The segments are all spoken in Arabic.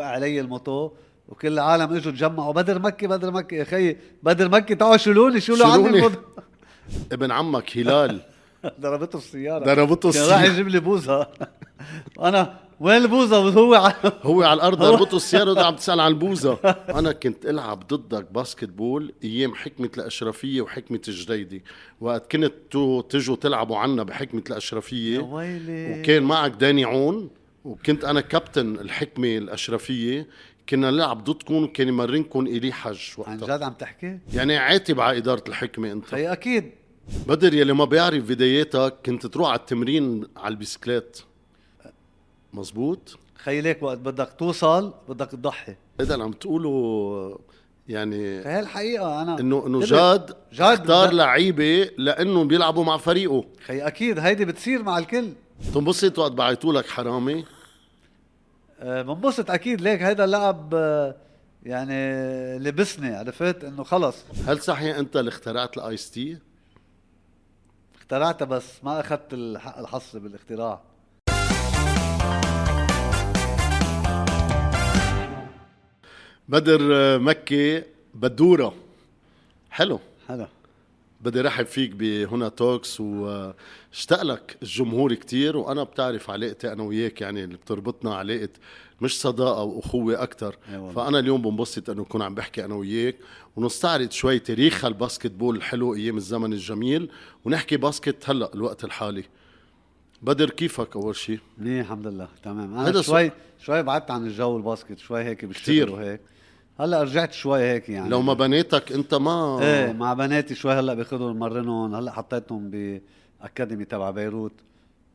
وقع علي الموتو وكل العالم اجوا تجمعوا بدر مكي يا اخي بدر مكي تعالوا شيلوا عني ابن عمك هلال ضربته السياره راح يجيب لي بوزه انا وين البوزه هو على الارض ضربته السياره وعم تسال عن البوزه. انا كنت العب ضدك باسكت بول ايام حكمه الاشرفيه وحكمه الجريدي وقت كنت تجوا تلعبوا عنا بحكمه الاشرفيه وكان معك داني عون وكنت انا كابتن الحكمه الاشرفيه كنا نلعب ضدكم وكان يمرنكم إلي حج وقتها. عن جد عم تحكي؟ يعني عاتب على إدارة الحكمة أنت. هي أكيد بدر يلي ما بيعرف بداياتك كنت تروح على التمرين على البسكلات مزبوط؟ خيليك وقت بدك توصل بدك تضحي إذا عم تقوله يعني هي الحقيقة أنا إنه جاد اختار لعيبة لأنه بيلعبوا مع فريقه. هي أكيد هيدي بتصير مع الكل. تنبسط وقت بعيطولك حرامي؟ منبسط اكيد ليك هيدا اللعب يعني لبسني عرفت انه خلص. هل صحيح انت اللي اخترعت الايس تي؟ اخترعتها بس ما اخذت الحق الحصري بالاختراع. بدر مكي بدورة حلو بدي رحب فيك بهنا توكس واشتاق لك الجمهور كتير وانا بتعرف علاقتي انا وياك يعني اللي بتربطنا علاقة مش صداقة واخوة اكتر فانا اليوم بنبسط انه نكون عم بحكي انا وياك ونستعرض شوي تاريخ الباسكتبول الحلو ايام الزمن الجميل ونحكي باسكت هلا الوقت الحالي. بدر كيفك اول شيء؟ ليه الحمد لله تمام. انا شوي بعدت عن الجو الباسكت شوي هيك بشتغل وهيك هلا رجعت شوي هيك يعني. لو ما بناتك انت ما ايه مع بناتي شوي هلا بياخذوا مرنهم هلا حطيتهم باكاديمي تبع بيروت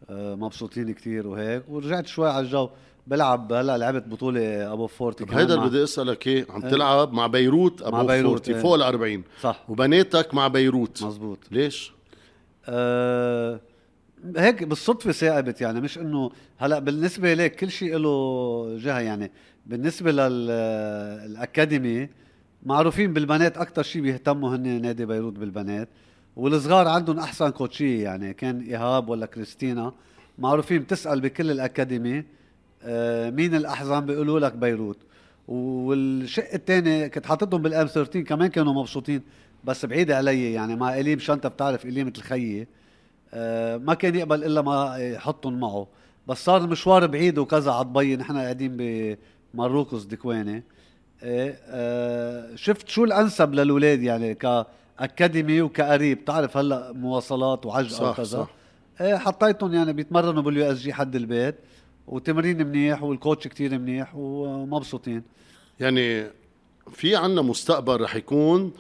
مبسوطين كتير وهيك ورجعت شوي على الجو بلعب. هلا لعبت بطوله ابو فورتي هيدا اللي بدي اسالك ايه عم تلعب مع بيروت ابو فورتي فوق ال40 صح وبناتك مع بيروت مزبوط ليش؟ هيك بالصدفه ثاقبت يعني مش انه هلا بالنسبه لك كل شيء له جهه يعني بالنسبه للاكاديمي معروفين بالبنات اكثر شيء بيهتموا هن نادي بيروت بالبنات والصغار عندهم احسن كوتشي يعني كان ايهاب ولا كريستينا معروفين تسال بكل الاكاديمي مين الاحزن بيقولوا لك بيروت. والشق الثاني كنت حاطتهم بالام 13 كمان كانوا مبسوطين بس بعيده علي يعني مع اليم شنطه بتعرف اليم مثل خيي ما كان يقبل الا ما يحطهم معه بس صار المشوار بعيد وكذا عضبي نحن قاعدين بمراكش دكوانه شفت شو الانسب للاولاد يعني كاكاديمي وكقريب تعرف هلا مواصلات وعجقه وكذا حطيتهم يعني بيتمرنوا باليو اس جي حد البيت وتمرين منيح والكوتش كتير منيح ومبسوطين يعني في عنا مستقبل رح يكون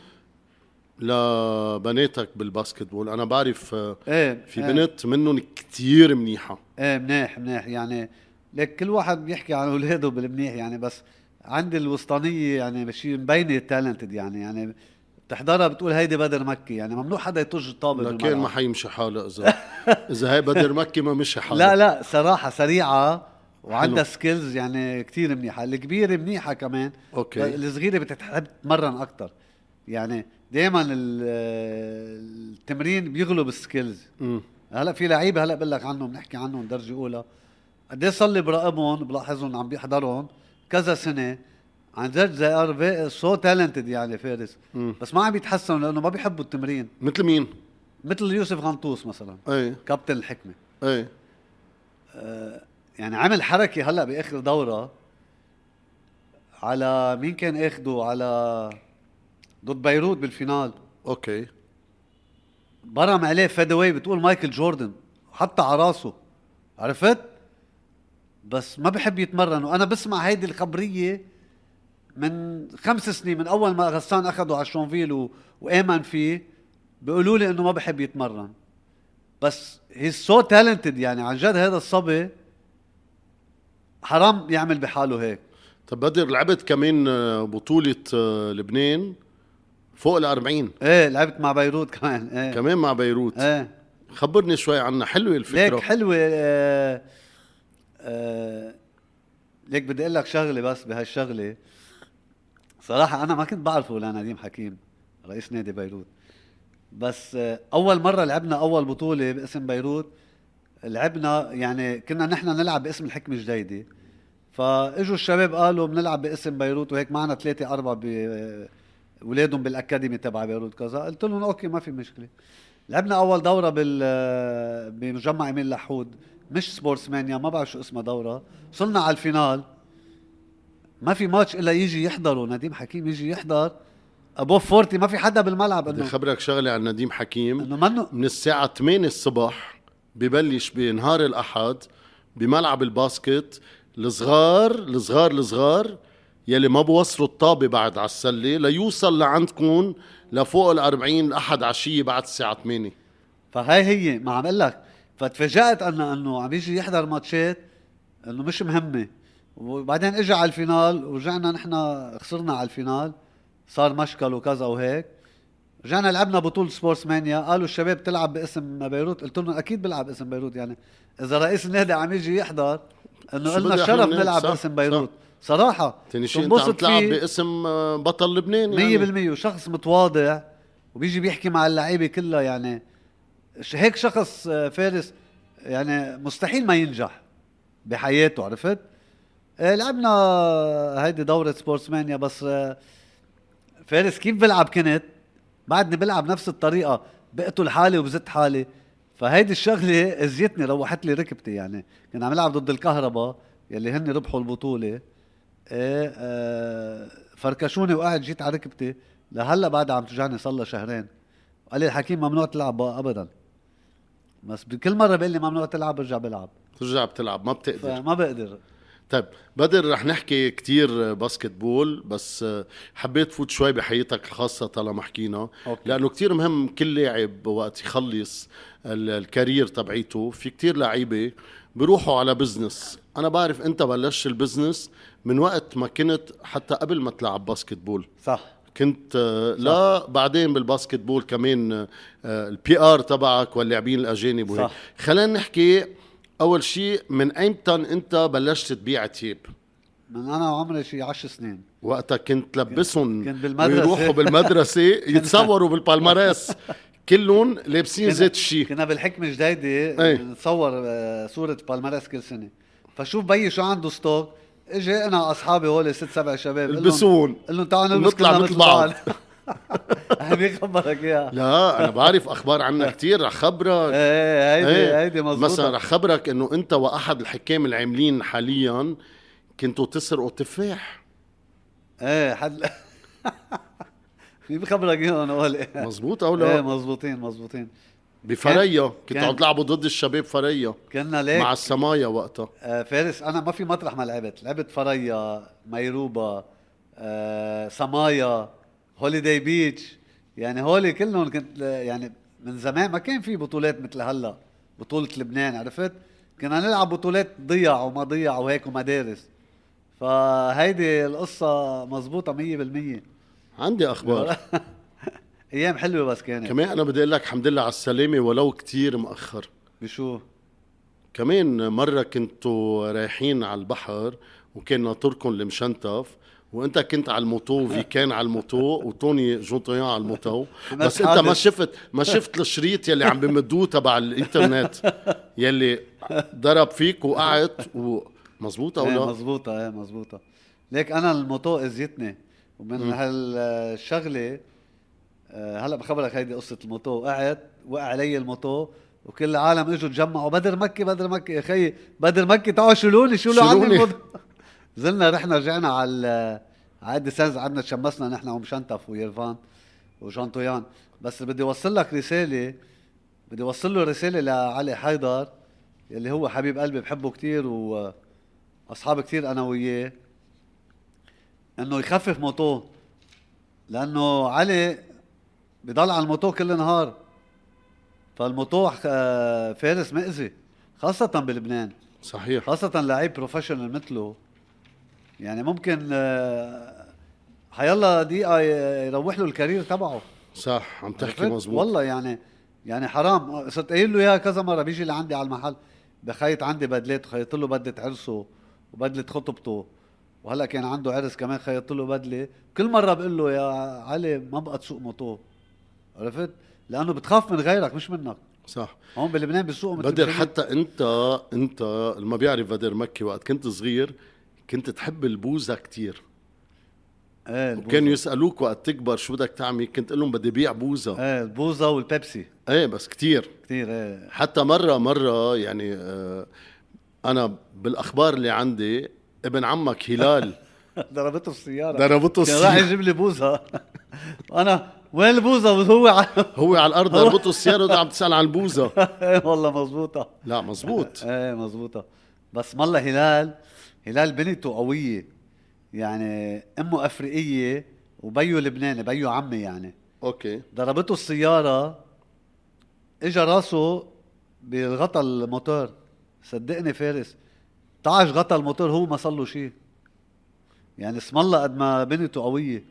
لبناتك بالباسكتبول. انا بعرف في بنت منهم كتير منيحه منيح يعني لك كل واحد بيحكي عن اولاده بالمنيح يعني بس عند الوسطانيه يعني شيء مبينه تالنتد يعني بتحضرها بتقول هيدي بدر مكي يعني ممنوع حدا يطج الطابه لكن ما حيمشي حاله اذا هي بدر مكي ما مشي حاله لا صراحه سريعه وعندها سكيلز يعني كتير منيحه الكبيره منيحه كمان الصغيره بتتحب تتمرن اكثر يعني دائما التمرين بيغلب السكيلز. هلا في لعيبه هلا بقول لك عنهم بنحكي عنهم درجه اولى قد ايه صار لي براقبهم بلاحظهم عم بيحضرهم كذا سنه عن جد زاهر سو تالنتد يعني فارس بس ما عم يتحسن لانه ما بيحبوا التمرين مثل مين مثل يوسف غنتوس مثلا كابتن الحكمه يعني عمل حركه هلا باخر دوره على مين كان اخده على ضد بيروت بالفينال برم عليه فادوي بتقول مايكل جوردن حتى على راسه عرفت بس ما بحب يتمرن وانا بسمع هيدي الخبريه من 5 سنين من اول ما غسان اخده على شونفيل وآمن فيه بيقولوا لي انه ما بحب يتمرن بس هي سو تالنتد يعني عن جد هذا الصبي حرام يعمل بحاله هيك. طب بدر لعبت كمان بطوله لبنان فوق ال40 لعبت مع بيروت كمان كمان مع بيروت خبرني شوي عنها حلوة الفكرة ليك حلوة ليك بدي اقول لك شغلة بس بهالشغلة صراحة انا ما كنت بعرفه لنديم حكيم رئيس نادي بيروت بس اول مرة لعبنا اول بطولة باسم بيروت لعبنا يعني كنا نحن نلعب باسم الحكمة الجديدة فاجوا الشباب قالوا بنلعب باسم بيروت وهيك معنا 3-4 بولادهم بالاكاديمي تبع بيروت كذا. قلت لهم اوكي ما في مشكله. لعبنا اول دوره بمجمع امين لحود، مش سبورتس مانيا، ما بعرف شو اسمها دوره. وصلنا على الفينال، ما في ماتش الا يجي يحضره نديم حكيم، يجي يحضر ابو فورتي، ما في حدا بالملعب. بدي خبرك شغله عن نديم حكيم، انه من الساعه 8 الصبح ببلش بنهار الاحد بملعب الباسكت الصغار يلي ما بوصلوا الطابة بعد على السلة ليوصل لعندكم لفوق 40 الأحد عشية بعد الساعة 8. فهاي هي ما عم قلك. فتفاجأت أنه عم يجي يحضر ماتشات أنه مش مهمة. وبعدين اجى على الفينال ورجعنا نحن خسرنا على الفينال، صار مشكل وكذا وهيك. رجعنا لعبنا بطولة سبورتس مانيا، قالوا الشباب تلعب باسم بيروت. قلت لهم أكيد بلعب باسم بيروت، يعني إذا رئيس النادي عم يجي يحضر انه قلنا الشرف نلعب باسم بيروت. صراحه تنبسط تلعب باسم بطل لبنان 100%، وشخص متواضع وبيجي بيحكي مع اللعيبه كلها، يعني هيك شخص فارس يعني مستحيل ما ينجح بحياته. عرفت؟ لعبنا هيدي دوره سبورتس مانيا، بس فارس كيف بلعب كنت بعدني بلعب نفس الطريقه، بقتل حالي وبزت حالي. فهيدي الشغله ازيتني، روحت لي ركبتي. يعني كنا عم نلعب ضد الكهرباء يلي هن ربحوا البطوله، فركشوني وقعد جيت على ركبتي لهلا بعد عم توجعني، صار لها 2 شهرين. قال لي الحكيم ممنوع تلعب ابدا، بس بكل مره بقول لي ممنوع تلعب برجع بلعب. ترجع بتلعب؟ ما بتقدر. ما بقدر. طيب بدر، رح نحكي كتير باسكت بول، بس حبيت فوت شوي بحياتك الخاصة طالما حكينا، لأنه كتير مهم كل لاعب وقت يخلص الكارير تبعيته. في كتير لاعيبة بروحوا على بزنس. أنا بعرف أنت بلشت البزنس من وقت ما كنت حتى قبل ما تلعب باسكت بول، صح؟ كنت لا بعدين بالباسكت بول كمان البي آر تبعك واللاعبين الأجانب وهيك. خلينا نحكي أول شيء، من أيمتن أنت بلشت تبيع تياب؟ من أنا عمري شيء 10 سنين. وقتها كنت لبسهم ويروحوا بالمدرسة يتصوروا بالبالمارس كلهم لابسين زيت الشيء. كنا بالحكمة الجديدة نتصور صورة بالمارس كل سنة، فشوف بي شو عنده ستوك. اجي أنا أصحابي هولي 6-7 شباب البسون، قلن تعالوا نطلع مثل بعض. هني خبرك يا لا انا بعرف اخبار عنها كتير، رح خبرك. هيدي مظبوطه. مثلا رح خبرك انه انت واحد الحكام العاملين حاليا كنتوا تسرقوا تفاح. حد في خبرك هون ولا مظبوط او لا؟ مظبوطين بفريا كنت عم تلعبوا ضد الشباب فريا. كنا ليك مع السمايا وقتها. فارس انا ما في مطرح ما لعبت فريا، ميروبا، سمايا، هوليداي بيتش، يعني هولي كلهم كنت. يعني من زمان ما كان في بطولات مثل هلا، بطولة لبنان. عرفت؟ كنا نلعب بطولات ضيع وما ضيع وهيك ومدارس. فهيدي القصة مزبوطة 100%. عندي أخبار. أيام حلوة بس كانت. كمان أنا بدي أقول لك الحمد لله على السلامة ولو كتير مأخر. بشو؟ كمان مرة كنتوا رايحين على البحر وكان ناطركم المشنطف، وانت كنت على الموتو، فيكان على الموتو، وطوني جانتويان على الموتو، بس انت ما شفت الشريط يلي عم بمدوه تبع الانترنت يلي ضرب فيك وقعت. مظبوطه ولا؟ مظبوطه. ليك انا الموتو اذيتني، ومن هالشغله هلا بخبرك هيدي قصه الموتو. وقعت وقع علي الموتو وكل العالم اجوا تجمعوا، بدر مكي يا اخي، بدر مكي تعالوا شيلوا عني الموتو. زلنا رحنا رجعنا على عادي سنز، عدنا تشمسنا نحن ومشنطف ويرفان وجانتويان. بس بدي وصل له رسالة لعلي حيدر اللي هو حبيب قلبي، بحبه كتير وأصحاب كتير أنا وياه، أنه يخفف موتوه، لأنه علي بيضل على الموتوه كل نهار. فالموتوه فارس مأذي خاصة بلبنان، صحيح، خاصة لاعب بروفيشنال مثله. يعني ممكن حيالله دقيقة يروح له الكارير تبعه. صح عم تحكي، مزبوط والله. يعني حرام. صرت قايل له يا كذا مرة، بيجي لعندي على المحل بخيط عندي بدلات، خيط له بدلة عرسه وبدلة خطبته، وهلأ كان عنده عرس كمان، خيط له بدلة. كل مرة بقول له يا علي ما بقى تسوق موتو. عرفت؟ لأنه بتخاف من غيرك مش منك. صح. هون بلبنان بيسوقوا بدر. حتى انت اللي ما بيعرف بدر مكي، وقت كنت صغير كنت تحب البوزة كتير. وكانوا يسألوك وقت تكبر شو بدك تعمل، كنت قلهم بدي بيع بوزة. البوزة والبيبسي. بس كتير. حتى مرة يعني أنا بالأخبار اللي عندي ابن عمك هلال ضربته السيارة. راح يجيب لي بوزة. أنا وين البوزة وهو هو على الأرض. ضربته السيارة وده عم تسأل عن البوزة. والله مزبوطة. لا مزبوط. مزبوطة. بس مالله هلال بنته قوية، يعني أمه أفريقية وبيو لبناني، بيو عمي يعني. أوكي. ضربته السيارة، إجا راسه بغطى الموتور. صدقني فارس طعش غطى الموتور، هو ما صار له شيء. يعني اسم الله قد ما بنته قوية.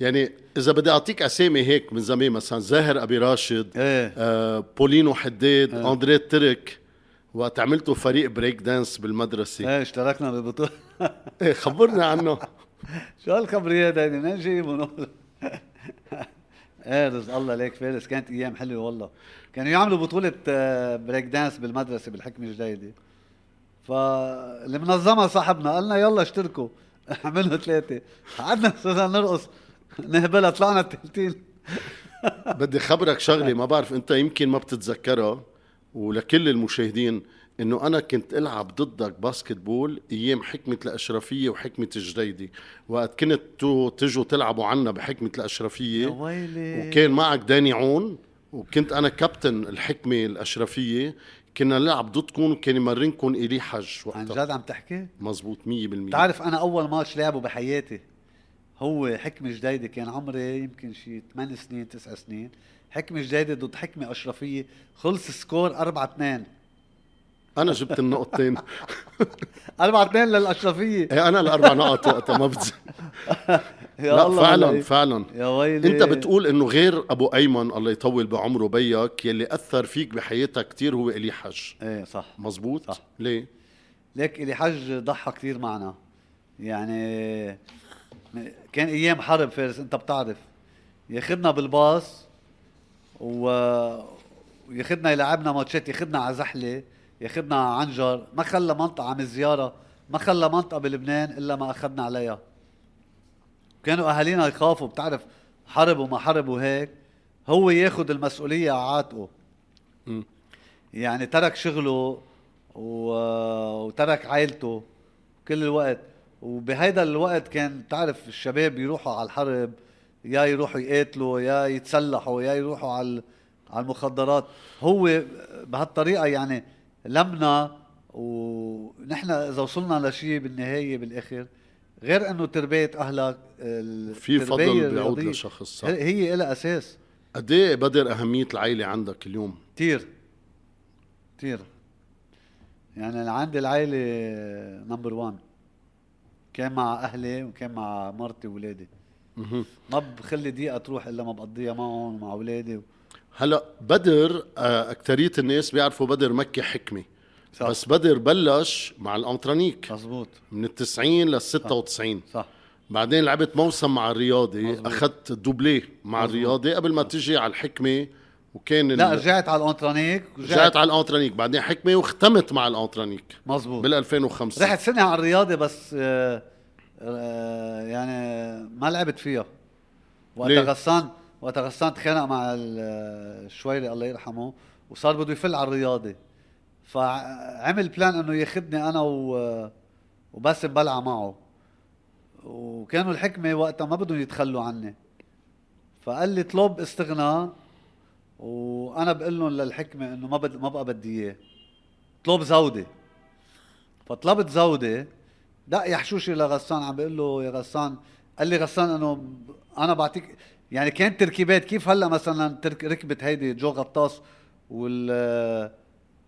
يعني إذا بدي أعطيك أسامي هيك من زمان، مثلا زاهر، أبي راشد، بولينو حديد، أندريه تيريك. وتعملته فريق بريك دانس بالمدرسة. اشتركنا بالبطولة. خبرنا عنه. شو هالخبرية داني منين جاي منول؟ رزق الله ليك فارس، كانت أيام حلوة والله. كانوا يعملوا بطولة بريك دانس بالمدرسة بالحكمة الجديدة. فالمنظمة صاحبنا قالنا يلا اشتركوا، عملوا 3. قعدنا صرنا نرقص نهبلها، طلعنا 30. بدي خبرك شغلي، ما بعرف انت يمكن ما بتتذكرها، ولكل المشاهدين انه انا كنت العب ضدك باسكتبول ايام حكمة الاشرفية وحكمة الجريدي. وقت كنت تجوا تلعبوا عنا بحكمة الاشرفية، وكان معك داني عون، وكنت انا كابتن الحكمة الاشرفية. كنا نلعب ضدكم وكان يمرنكم إلي حج وقتها. عن جد عم تحكي؟ مزبوط 100%. تعرف انا اول ماتش لعبه بحياتي هو حكمة جديدة، كان عمري يمكن شي 8 سنين 9 سنين. حكمة جديدة ضد حكمة أشرفية، خلص سكور 4-2. أنا جبت النقطتين. 4-2 للأشرفية. أنا 4 نقط وقتها ما بتزل. لا فعلا يا ويلي. أنت بتقول إنه غير أبو أيمن الله يطول بعمره بيك، يلي أثر فيك بحياتك كتير هو إلي حج. صح مزبوط صح. ليه؟ ليك إلي حج ضحى كتير معنا، يعني كان أيام حرب فارس أنت بتعرف. ياخدنا بالباص وياخدنا يلعبنا ماتشات، ياخدنا على زحلة، ياخدنا على عنجر، ما خلى منطقة عم الزيارة، ما خلى منطقة بلبنان إلا ما أخذنا عليها. كانوا أهالينا يخافوا، بتعرف حرب وما حرب وهيك. هو ياخد المسؤولية على عاتقه، يعني ترك شغله وترك عائلته كل الوقت. وبهيدا الوقت كان تعرف الشباب يروحوا على الحرب، يا يروحوا يقاتلوا، يا يتسلحوا، يا يروحوا على المخدرات. هو بهالطريقة يعني لمنا. ونحن إذا وصلنا لشيء بالنهاية بالآخر، غير أنه تربية أهلك في فضل بيعود لشخص، هي إلها أساس. قد إيه بدر أهمية العائلة عندك اليوم؟ كتير يعني. أنا عندي العائلة نمبر 1، كان مع أهلي وكان مع مرتي وولادي. ما بخلي دقيقة تروح إلا ما بقضيها معهم مع أولادي. هلأ بدر أكترية الناس بيعرفوا بدر مكي حكمة، بس بدر بلش مع الأنترانيك مزبوط من 90 ل96. صح. بعدين لعبت موسم مع الرياضي مزبوط. أخذت دوبليه مع مزبوط. الرياضي قبل ما تجي على الحكمة، وكان لا رجعت على الأنترانيك. رجعت على الأنترانيك بعدين حكمة، وختمت مع الأنترانيك مزبوط بال2005. رحت سنة على الرياضي بس يعني ما لعبت فيها. وقت غسان تخانق مع شويري الله يرحمه، وصار بده يفل على الرياضي، فعمل بلان انه ياخدني انا وباسم بلعه معه. وكانوا الحكمه وقتها ما بدهم يتخلوا عني، فقال لي طلب استغناء، وانا بقول لهم للحكمه انه ما بقى بدي اياه، طلب زوده. فطلبت زوده، لا يحشوشي لغسان، عم بقول له يا غسان. قال لي غسان انه انا بعطيك، يعني كانت تركيبات كيف هلا مثلا ركبت هيدي جو غطاس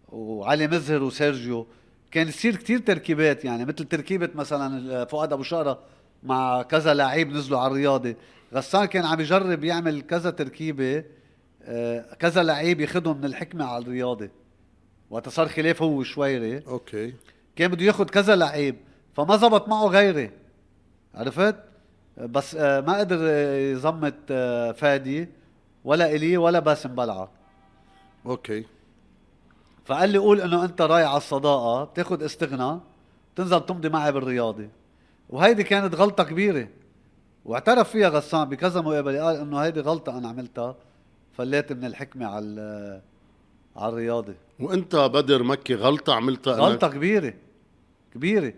وعلي مزهر وسيرجيو، كان يصير كتير تركيبات. يعني مثل تركيبة مثلا فؤاد أبو شقرة مع كذا لاعب نزلوا على الرياضي، غسان كان عم يجرب يعمل كذا تركيبة، كذا لاعب ياخدهم من الحكمة على الرياضي. وتصار خلاف هو شويري، اوكي، كان بده ياخد كذا لاعب، فما زبط معه غيري، عرفت؟ بس ما قدر يزمت فادي ولا إلي ولا باسم بلعة. اوكي. فقال لي قول انه انت رايح على الصداقة، بتاخد استغناء تنزل تمضي معي بالرياضي. وهيدي كانت غلطة كبيرة واعترف فيها غسان بكذا مقابلة، قال انه هيدي غلطة انا عملتها، فليت من الحكمة على الرياضي. وانت بدر مكي غلطة عملتها غلطة كبيرة كبيرة.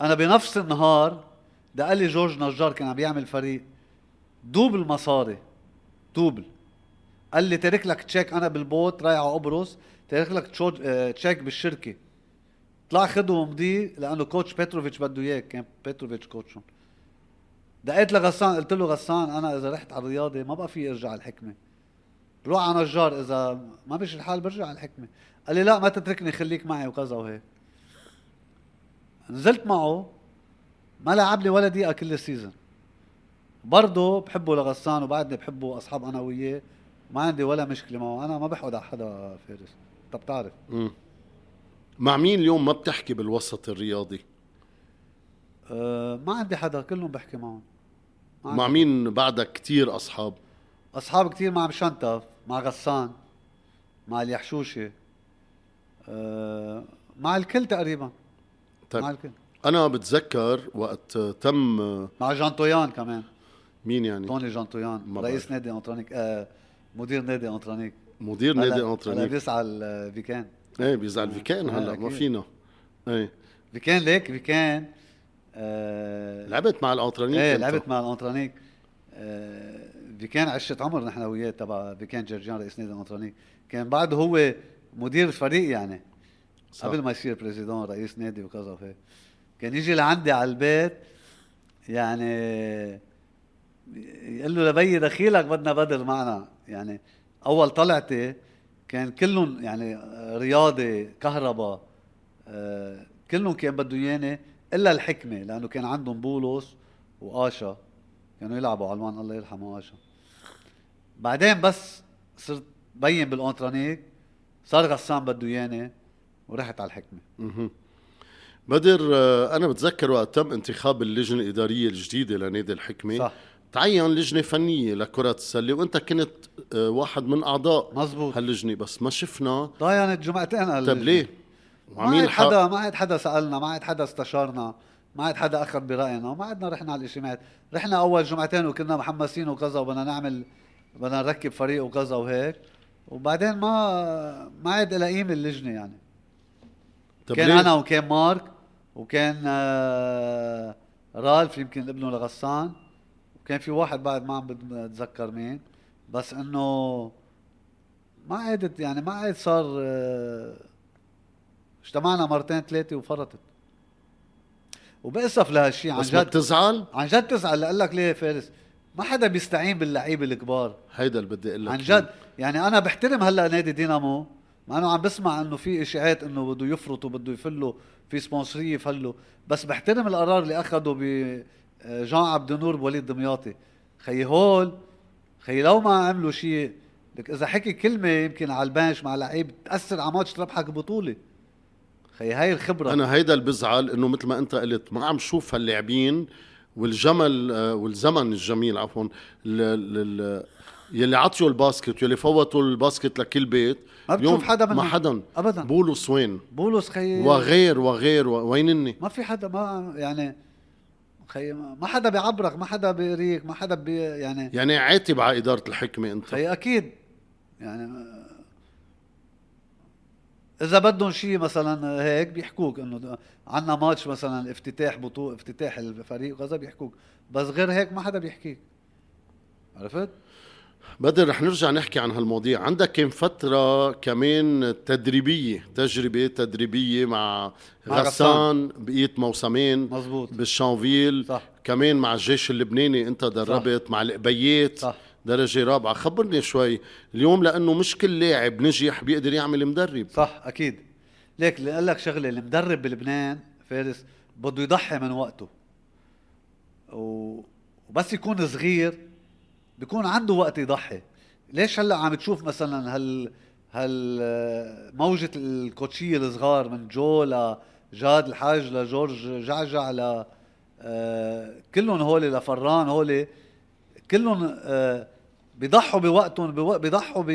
انا بنفس النهار ده قال لي جورج نجار كان عم بيعمل فريق دوبل مصاري دوبل، قال لي تارك لك تشيك انا بالبوت رايح على قبرص، تارك لك تشيك بالشركة، طلع خده ومضيه لانه كوتش بيتروفيتش بده اياه، كان بيتروفيتش كوتشون. دقيت لغسان قلت له غسان انا اذا رحت على الرياضي ما بقى في ارجع على الحكمة، بروح على نجار، اذا ما مش الحال برجع على الحكمة. قال لي لا ما تتركني خليك معي وكذا وهيك. نزلت معه ما لعب لي ولا دقيقة كل السيزن، برضه بحبه لغسان وبعدني بحبه اصحاب انا وياه، ما عندي ولا مشكلة معه، انا ما بحقد على حدا فارس. طب تعرف مع مين اليوم ما بتحكي بالوسط الرياضي؟ ما عندي حدا، كلهم بحكي معهم. مع مين بعدك كتير أصحاب؟ أصحاب كتير، مع مشنتف، مع غسان، مع اليحشوشي، مع الكل تقريبا. طيب. مع الكل. أنا بتذكر وقت تم مع جانتويان كمان. مين يعني؟ طوني جانتويان، رئيس نادي أنترانيك، مدير نادي أنترانيك. مدير نادي أنترانيك. هلا بيزعل بيكان. ايه بيزعل بيكان هلا ما فينا. ايه بيكان ليك بيكان. لعبت مع الأنترانيك. ايه لعبت مع الأنترانيك. بيكان عشة عمر نحن وياه، تبع بيكان جرجان رئيس نادي الأنترانيك، كان بعد هو مدير فريق يعني صح. قبل ما يصير بريزيدون رئيس نادي وكذا وهيك، كان يجي لعندي على البيت يعني يقول له لبي دخيلك بدنا بدر معنا. يعني أول طلعتي كان كلهم يعني رياضي كهرباء، كلهم كان بده ياني إلا الحكمة، لأنه كان عندهم بولوس واشا كانوا يلعبوا علوان الله يرحمه آشا. بعدين بس صرت بين بالأنترانيك صار غسان بده ياني ورحت على الحكمة. بدر أنا بتذكر وقت تم انتخاب اللجنة الإدارية الجديدة لنادي الحكمة صح. تعين لجنة فنية لكرة السلة وانت كنت واحد من اعضاء مزبوط هاللجنة، بس ما شفنا ضاينت جمعتين. طب ليه؟ ما عاد حدا سألنا، ما عاد حدا استشارنا، ما عاد حدا اخذ برأينا، وما عدنا رحنا على الاجتماعات. رحنا اول جمعتين وكنا محمسين وكذا وبدنا نعمل بدنا نركب فريق وكذا وهيك، وبعدين ما عاد لها قيمة اللجنة يعني. كان انا وكان مارك وكان رالف يمكن ابنه لغسان، كان في واحد بعد ما عم بتذكر مين، بس انه ما عادت يعني ما عاد صار. اجتمعنا مرتين ثلاثه وفرطت وبأسف لهالشيء. عن جد تزعل، عن جد تزعل. اقول لك ليه فارس، ما حدا بيستعين باللعيبه الكبار، هيدا اللي بدي اقول لك عن جد. يعني انا بحترم هلا نادي دينامو، مع انه عم بسمع انه في اشاعات انه بده يفرطوا بده يفلوا في سبونسريه يفلوا، بس بحترم القرار اللي اخذوا ب جان عبد النور بوليد دمياطي. خي هول خي لو ما عملوا شيء، لك اذا حكي كلمه يمكن على البنش مع لعيب تاثر على ماتش تربحك بطوله. خي هاي الخبره. انا هيدا اللي بزعل، انه مثل ما انت قلت ما عم شوف هاللاعبين والجمل والزمن الجميل عفوا يلي عطيوا الباسكت يلي فوتوا الباسكت لكل بيت. ما بتشوف حدا ما حدا ابدا. بولوس وين؟ بولوس خي وغير وينني ما في حدا. ما يعني خي ما حدا بيعبرك، ما حدا بيريك، ما حدا يعني عاتب على إدارة الحكمة انت خي اكيد. يعني اذا بدهم شيء مثلا هيك بيحكوك انه عنا ماتش مثلا افتتاح بطولة افتتاح الفريق وكذا بيحكوك، بس غير هيك ما حدا بيحكيك. عرفت بدر؟ رح نرجع نحكي عن هالمواضيع. عندك كم فترة كمان تجربة تدريبية مع غسان بقيت موسمين مزبوط بالشانفيل صح. كمان مع الجيش اللبناني انت دربت صح. مع القبيات صح. درجة رابعة. خبرني شوي اليوم، لأنه مش كل لاعب نجح بيقدر يعمل مدرب صح. أكيد ليك لأقول لك شغلة، المدرب بلبنان فارس بده يضحي من وقته، وبس يكون صغير بيكون عنده وقت يضحي. ليش هلا عم تشوف مثلا موجة الكوتشية الصغار من جو لجاد الحاج لجورج جعجع ل كلهم هولي لفران هولي كلهم بيضحوا بوقتهم بيضحوا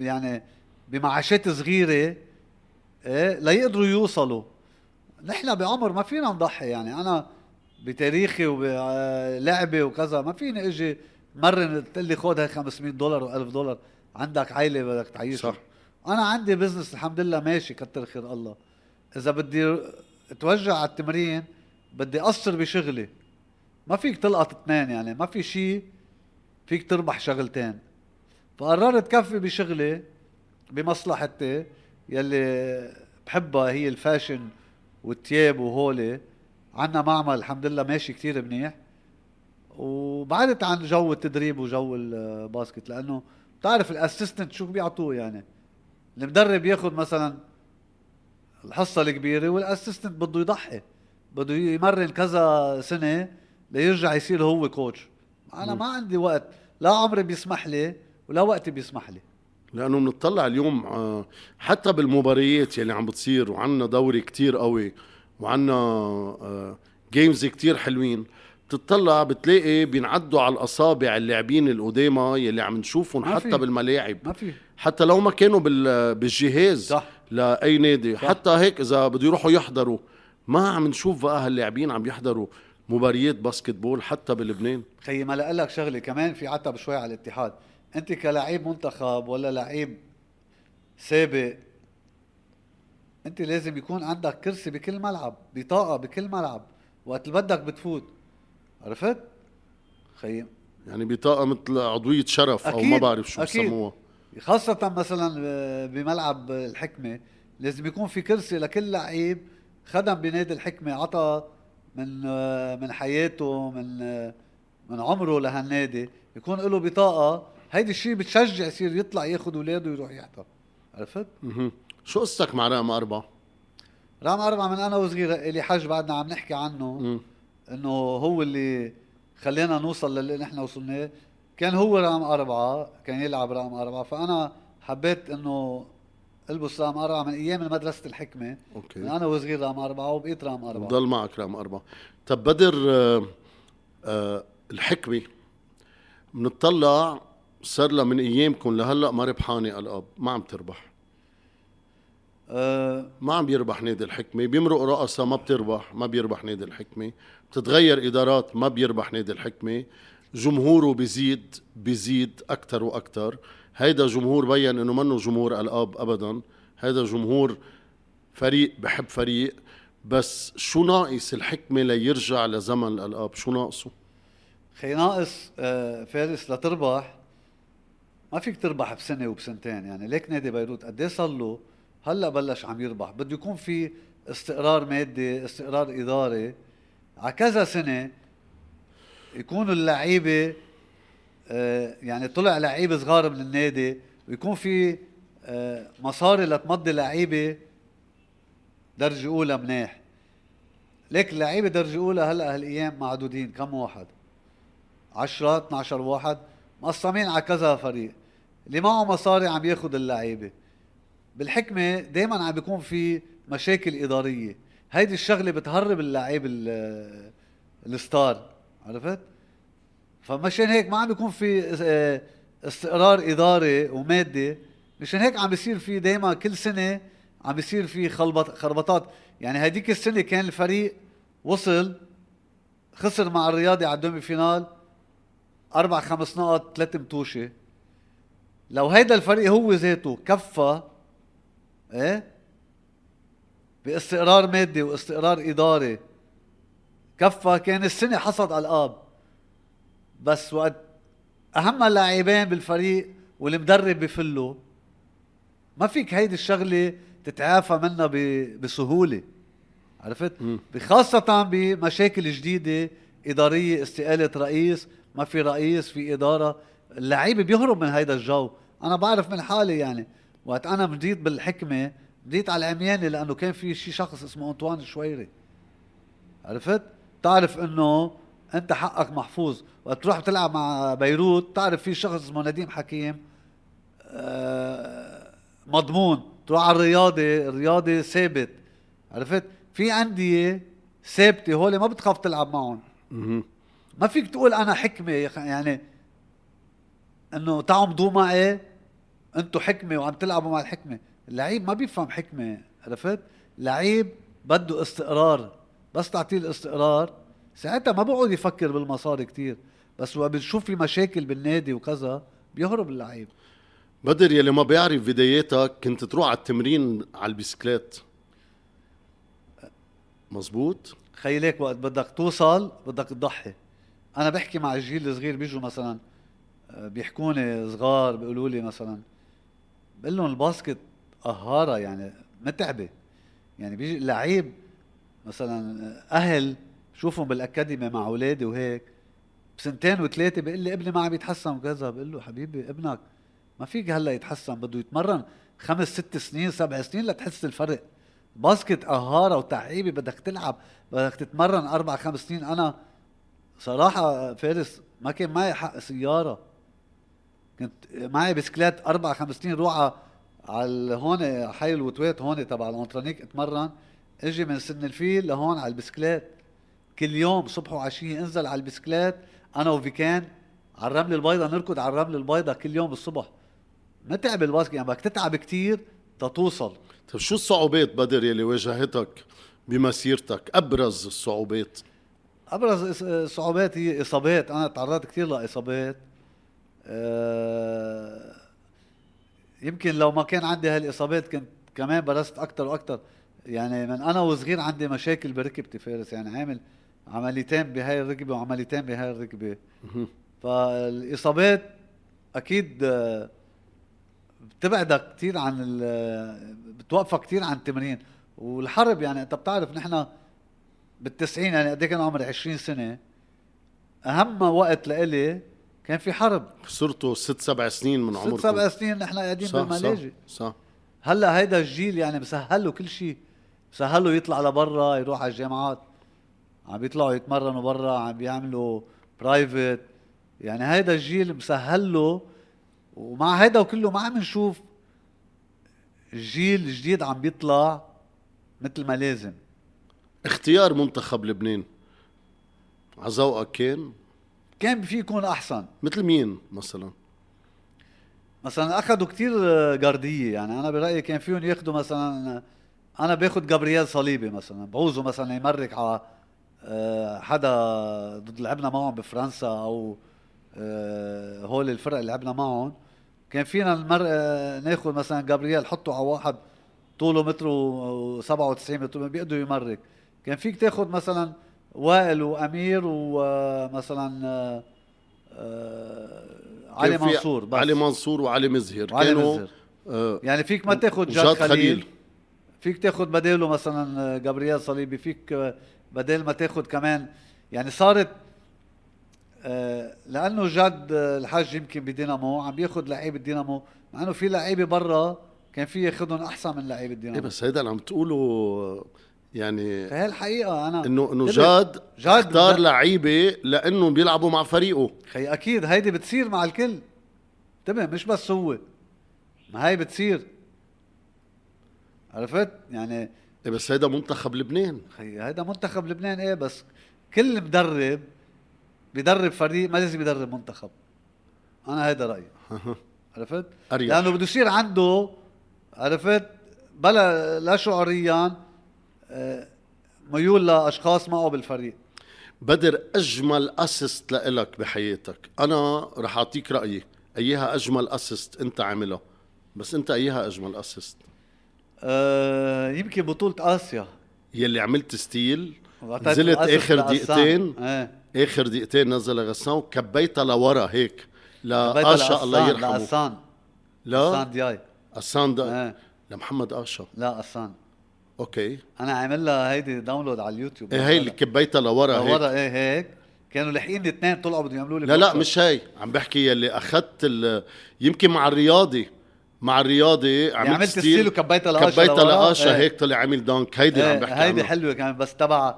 يعني بمعاشات صغيرة ايه ليقدروا يوصلوا. نحن بعمر ما فينا نضحي يعني، انا بتاريخي وبلعبي وكذا ما فيني اجي مرن تقول لي خذ هاي $500 و$1000، عندك عائله بدك تعيشها. انا عندي بزنس الحمد لله ماشي كتر خير الله، اذا بدي اتوجع على التمرين بدي اقصر بشغلي، ما فيك تلقط اثنين يعني، ما في شيء فيك تربح شغلتين. فقررت كفي بشغلي بمصلحتي يلي بحبها هي الفاشن والتياب وهولي، عنا معمل الحمد لله ماشي كتير منيح، وبعدت عن جو التدريب وجو الباسكت، لانه بتعرف الاسيستنت شو بيعطوه يعني، المدرب ياخد مثلا الحصة الكبيرة والاسيستنت بده يضحي بده يمرن كذا سنة ليرجع يصير هو كوتش. انا ما عندي وقت، لا عمري بيسمح لي ولا وقتي بيسمح لي، لأنه منطلع اليوم حتى بالمباريات يلي عم بتصير، وعنا دوري كتير قوي وعنا جيمز كتير حلوين، بتطلع بتلاقي بينعدوا على الأصابع اللاعبين القدامى يلي عم نشوفهم حتى بالملاعب، ما في حتى لو ما كانوا بالجهاز صح. لأي نادي صح. حتى هيك إذا بدوا يروحوا يحضروا، ما عم نشوف بقى هاللاعبين عم يحضروا مباريات باسكتبول حتى بلبنان. خي ما لقلك شغلة كمان في عتب شوي على الاتحاد، انت كلاعب منتخب ولا لاعب سابق انت لازم يكون عندك كرسي بكل ملعب، بطاقة بكل ملعب، وقت بدك بتفوت، عرفت خيم يعني بطاقة مثل عضوية شرف او ما بعرف شو بسموها، خاصة مثلا بملعب الحكمة لازم يكون في كرسي لكل لاعب خدم بنادي الحكمة، عطى من حياته من عمره لهالنادي، يكون له بطاقة. هيدي الشيء بتشجع يصير يطلع ياخد ولاده ويروح يحضر، عرفت؟ شو قصتك مع رقم 4؟ رقم 4 من أنا وصغير اللي حاج بعدنا عم نحكي عنه إنه هو اللي خلينا نوصل للي نحن وصلناه، كان هو رقم 4، كان يلعب رقم 4، فأنا حبيت إنه ألبس رقم 4 من أيام المدرسة الحكمة. أوكي. من أنا وصغير رقم 4 وبقيت رقم 4. ضل معك رقم 4. طب بدر الحكمة منطلع صار له من ايامكم لهلا ما ربحانه الاب، ما عم تربح، ما عم بيربح نادي الحكمه، بيمرق رؤساء ما بتربح، ما بيربح نادي الحكمه، بتتغير ادارات ما بيربح نادي الحكمه، جمهوره بيزيد اكثر واكثر. هيدا جمهور بين انه منه جمهور الاب ابدا، هيدا جمهور فريق بحب فريق. بس شو ناقص الحكمه ليرجع لزمن الاب؟ شو ناقصه؟ خي ناقص فارس لتربح ما فيك تربح بسنة وبسنتين يعني، ليك نادي بيروت قديه صار له هلأ بلش عم يربح، بده يكون في استقرار مادي، استقرار إداري على كذا سنة، يكون اللعيبة يعني طلع لعيبة صغار من النادي، ويكون في مصاري لتمضي لعيبة درجة أولى مناح. ليك لعيبة درجة أولى هلأ هالأيام معدودين، كم واحد؟ 10-12 واحد مقسمين على كذا فريق، اللي معه مصاري عم ياخد اللعيبة. بالحكمة دايما عم بيكون في مشاكل إدارية، هيدي الشغلة بتهرب اللعيب الستار، عرفت؟ فمشان هيك ما عم بيكون في استقرار إداري ومادي، مشان هيك عم بيصير في دايما كل سنة عم بيصير في خربطات يعني. هديك السنة كان الفريق وصل خسر مع الرياضي على الدومي فينال 4-5 نقط 3 متوشة، لو هيدا الفريق هو ذاته كفى باستقرار مادي واستقرار إداري كفى، كان السنة حصد ألقاب. بس وقت أهم اللاعبين بالفريق والمدرب بفلو، ما فيك هيدي الشغلة تتعافى منها بسهولة، عرفت؟ خاصة بمشاكل جديدة إدارية، استقالة رئيس، ما في رئيس، في إدارة، اللعيبة بيهرب من هيدا الجو. أنا بعرف من حالي يعني، وقت أنا مديت بالحكمة مديت على العمياني لأنه كان في شي شخص اسمه أنطوان شويري، عرفت؟ تعرف إنه أنت حقك محفوظ. وقت تروح بتلعب مع بيروت تعرف في شخص اسمه نديم حكيم مضمون، تروح على الرياضي ثابت، عرفت؟ في أندية ثابتة هولي ما بتخاف تلعب معهم. ما فيك تقول أنا حكمة يعني إنه تعمدوا معي أنتوا حكمة وعم تلعبوا مع الحكمة، اللعيب ما بيفهم حكمة عرفت؟ لعيب بده استقرار، بس تعطيه الاستقرار ساعتها ما بقعد يفكر بالمصاري كتير، بس وقت بنشوف في مشاكل بالنادي وكذا بيهرب اللعيب. بدر يلي ما بيعرف بداياتك كنت تروح على التمرين على البسكليت، مزبوط؟ خيلك وقت بدك توصل بدك تضحي. انا بحكي مع الجيل الصغير بيجوا مثلا بيحكوني صغار بيقولوا لي مثلا، بقول لهم الباسكت قهاره يعني متعبه، يعني بيجي لعيب مثلا اهل شوفهم بالاكاديمي مع اولادي وهيك بسنتين وثلاثه بيقول لي ابني ما عم يتحسن وكذا، بقول له حبيبي ابنك ما فيك هلا يتحسن، بده يتمرن 5 6 سنين 7 سنين لتحس الفرق. باسكت قهاره وتعقيبه، بدك تلعب بدك تتمرن 4 5 سنين. انا صراحه فارس ما كان معي حق سياره، كنت معي بسكلات 4 5 سنين روعه على هون حي الوتوات هون تبع الانترونيك اتمرن، اجي من سن الفيل لهون على البسكلات كل يوم صبح وعشيه، انزل على البسكلات انا وفيكان على الرمل البيضاء، نركض على الرمل البيضاء كل يوم الصبح. ما تعب الباسكت يعني بدك تتعب كتير تتوصل. طيب شو الصعوبات بدر يلي واجهتك بمسيرتك؟ ابرز الصعوبات، ابرز الصعوبات هي اصابات. انا تعرضت كتير لاصابات، يمكن لو ما كان عندي هالاصابات كنت كمان برست اكتر واكتر. يعني من انا وصغير عندي مشاكل بركبتي فارس، يعني عامل عمليتين بهاي الركبه وعمليتين بهاي الركبه فالاصابات اكيد بتبعدك كتير عن بتوقفك كتير عن التمرين والحرب. يعني انت بتعرف نحن بال90 يعني قد ايه كان عمري 20 سنه، اهم وقت لإلي كان في حرب. خسرته 6 7 سنين من عمركم، 6 7 سنين نحن قاعدين بالملاجئ. صح. هلا هيدا الجيل يعني مسهل له كل شيء، مسهل له يطلع لبرا، يروح على الجامعات، عم يطلعوا يتمرنوا برا، عم بيعملوا برايفت. يعني هيدا الجيل مسهل له، ومع هيدا وكله ما عم نشوف الجيل الجديد عم بيطلع مثل ما لازم. اختيار منتخب لبنان عزوقك كان في يكون احسن مثل مين مثلا؟ مثلا اخذوا كتير جارديه، يعني انا برايي كان فيهم ياخذوا مثلا، انا باخذ جابرييل صليبي مثلا، بعوزه مثلا يمرك على حدا ضد لعبنا معهم بفرنسا او هول الفرق اللي لعبنا معهم، كان فينا ناخذ مثلا جابرييل حطه على واحد طوله 1.97 متر بيقدروا يمرك. كان فيك تاخذ مثلا وائل وامير ومثلا علي منصور، بس علي منصور وعلي مزهر كانوا يعني فيك ما تاخذ جاد خليل، فيك تاخذ بداله مثلا جابرييل صليبي، فيك بدال ما تاخذ كمان. يعني صارت لانه جاد الحاج يمكن بدينامو عم بياخذ لعيبه دينامو، مع انه في لعيبه برا كان في ياخذهم احسن من لعيبه دينامو. ايه بس هيدا اللي عم تقوله يعني هي الحقيقه انا انه جاد اختار لعيبه لانه بيلعبوا مع فريقه. خي اكيد هيدي بتصير مع الكل، تمام؟ مش بس هو، ما هي بتصير، عرفت يعني؟ ايه بس هيدا منتخب لبنان، خي هيدا منتخب لبنان. ايه بس كل مدرب بيدرب فريق ما لازم يدرب منتخب، انا هيدا رايي. عرفت؟ لانه بده يصير عنده، عرفت، بلا لا شعوريا ميول لاشخاص معه بالفريق. بدر اجمل اسيست لك بحياتك، انا رح اعطيك رايي ايها اجمل اسيست انت عامله، بس انت ايها اجمل اسيست؟ يمكن بطوله اسيا يلي عملت ستيل، نزلت اخر دقيقتين، اخر دقيقتين نزل غسان وكبيتها لورا هيك لاشا الله يرحمه، غسان لا دياي غسان لمحمد اشا، لا غسان اوكي. انا عامل لها هيدي داونلود على اليوتيوب، هي اللي كبيتها لورا هيك لورا، ايه هيك كانوا لحقين الاثنين طلعوا بدهم يعملوا لي. لا لا مش هي عم بحكي، اللي اخذت يمكن مع الرياضي، مع الرياضي عملت ستيل وكبيتها لاشا، كبيتها لاشا هيك طلع عامل دانك. هيدي عم بحكي هيدي حلوه كمان، بس تبع